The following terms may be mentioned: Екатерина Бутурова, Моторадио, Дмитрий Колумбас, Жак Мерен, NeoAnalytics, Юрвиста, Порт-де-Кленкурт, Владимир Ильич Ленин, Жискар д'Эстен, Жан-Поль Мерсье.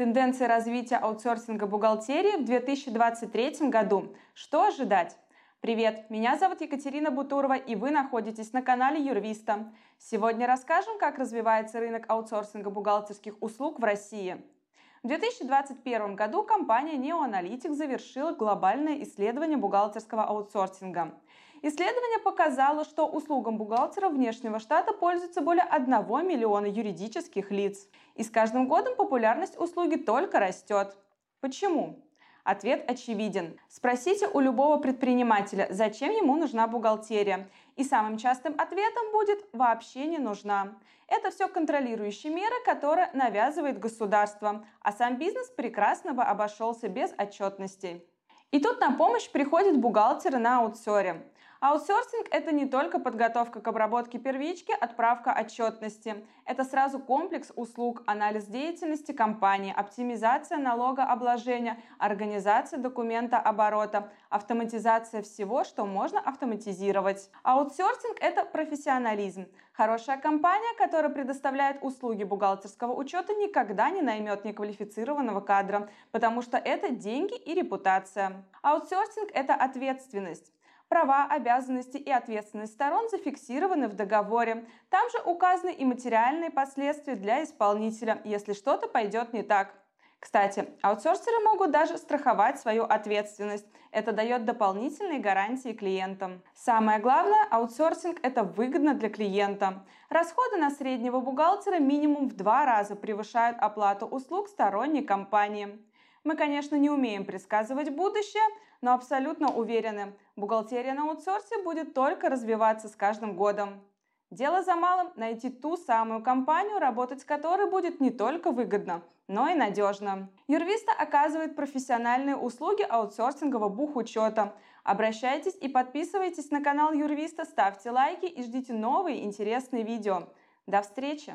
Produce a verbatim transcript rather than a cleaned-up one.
Тенденции развития аутсорсинга бухгалтерии в две тысячи двадцать третьем году. Что ожидать? Привет, меня зовут Екатерина Бутурова, и вы находитесь на канале Юрвиста. Сегодня расскажем, как развивается рынок аутсорсинга бухгалтерских услуг в России. В две тысячи двадцать первом году компания NeoAnalytics завершила глобальное исследование бухгалтерского аутсорсинга. Исследование показало, что услугам бухгалтеров внешнего штата пользуются более одного миллиона юридических лиц. И с каждым годом популярность услуги только растет. Почему? Ответ очевиден. Спросите у любого предпринимателя, зачем ему нужна бухгалтерия. И самым частым ответом будет «вообще не нужна». Это все контролирующие меры, которые навязывает государство, а сам бизнес прекрасно бы обошелся без отчетностей. И тут на помощь приходят бухгалтеры на аутсоре. Аутсорсинг – это не только подготовка к обработке первички, отправка отчетности. Это сразу комплекс услуг, анализ деятельности компании, оптимизация налогообложения, организация документооборота, автоматизация всего, что можно автоматизировать. Аутсорсинг – это профессионализм. Хорошая компания, которая предоставляет услуги бухгалтерского учета, никогда не наймет неквалифицированного кадра, потому что это деньги и репутация. Аутсорсинг – это ответственность. Права, обязанности и ответственность сторон зафиксированы в договоре. Там же указаны и материальные последствия для исполнителя, если что-то пойдет не так. Кстати, аутсорсеры могут даже страховать свою ответственность. Это дает дополнительные гарантии клиентам. Самое главное, аутсорсинг – это выгодно для клиента. Расходы на среднего бухгалтера минимум в два раза превышают оплату услуг сторонней компании. Мы, конечно, не умеем предсказывать будущее, но абсолютно уверены, бухгалтерия на аутсорсе будет только развиваться с каждым годом. Дело за малым – найти ту самую компанию, работать с которой будет не только выгодно, но и надежно. Юрвиста оказывает профессиональные услуги аутсорсингового бухучета. Обращайтесь и подписывайтесь на канал Юрвиста, ставьте лайки и ждите новые интересные видео. До встречи!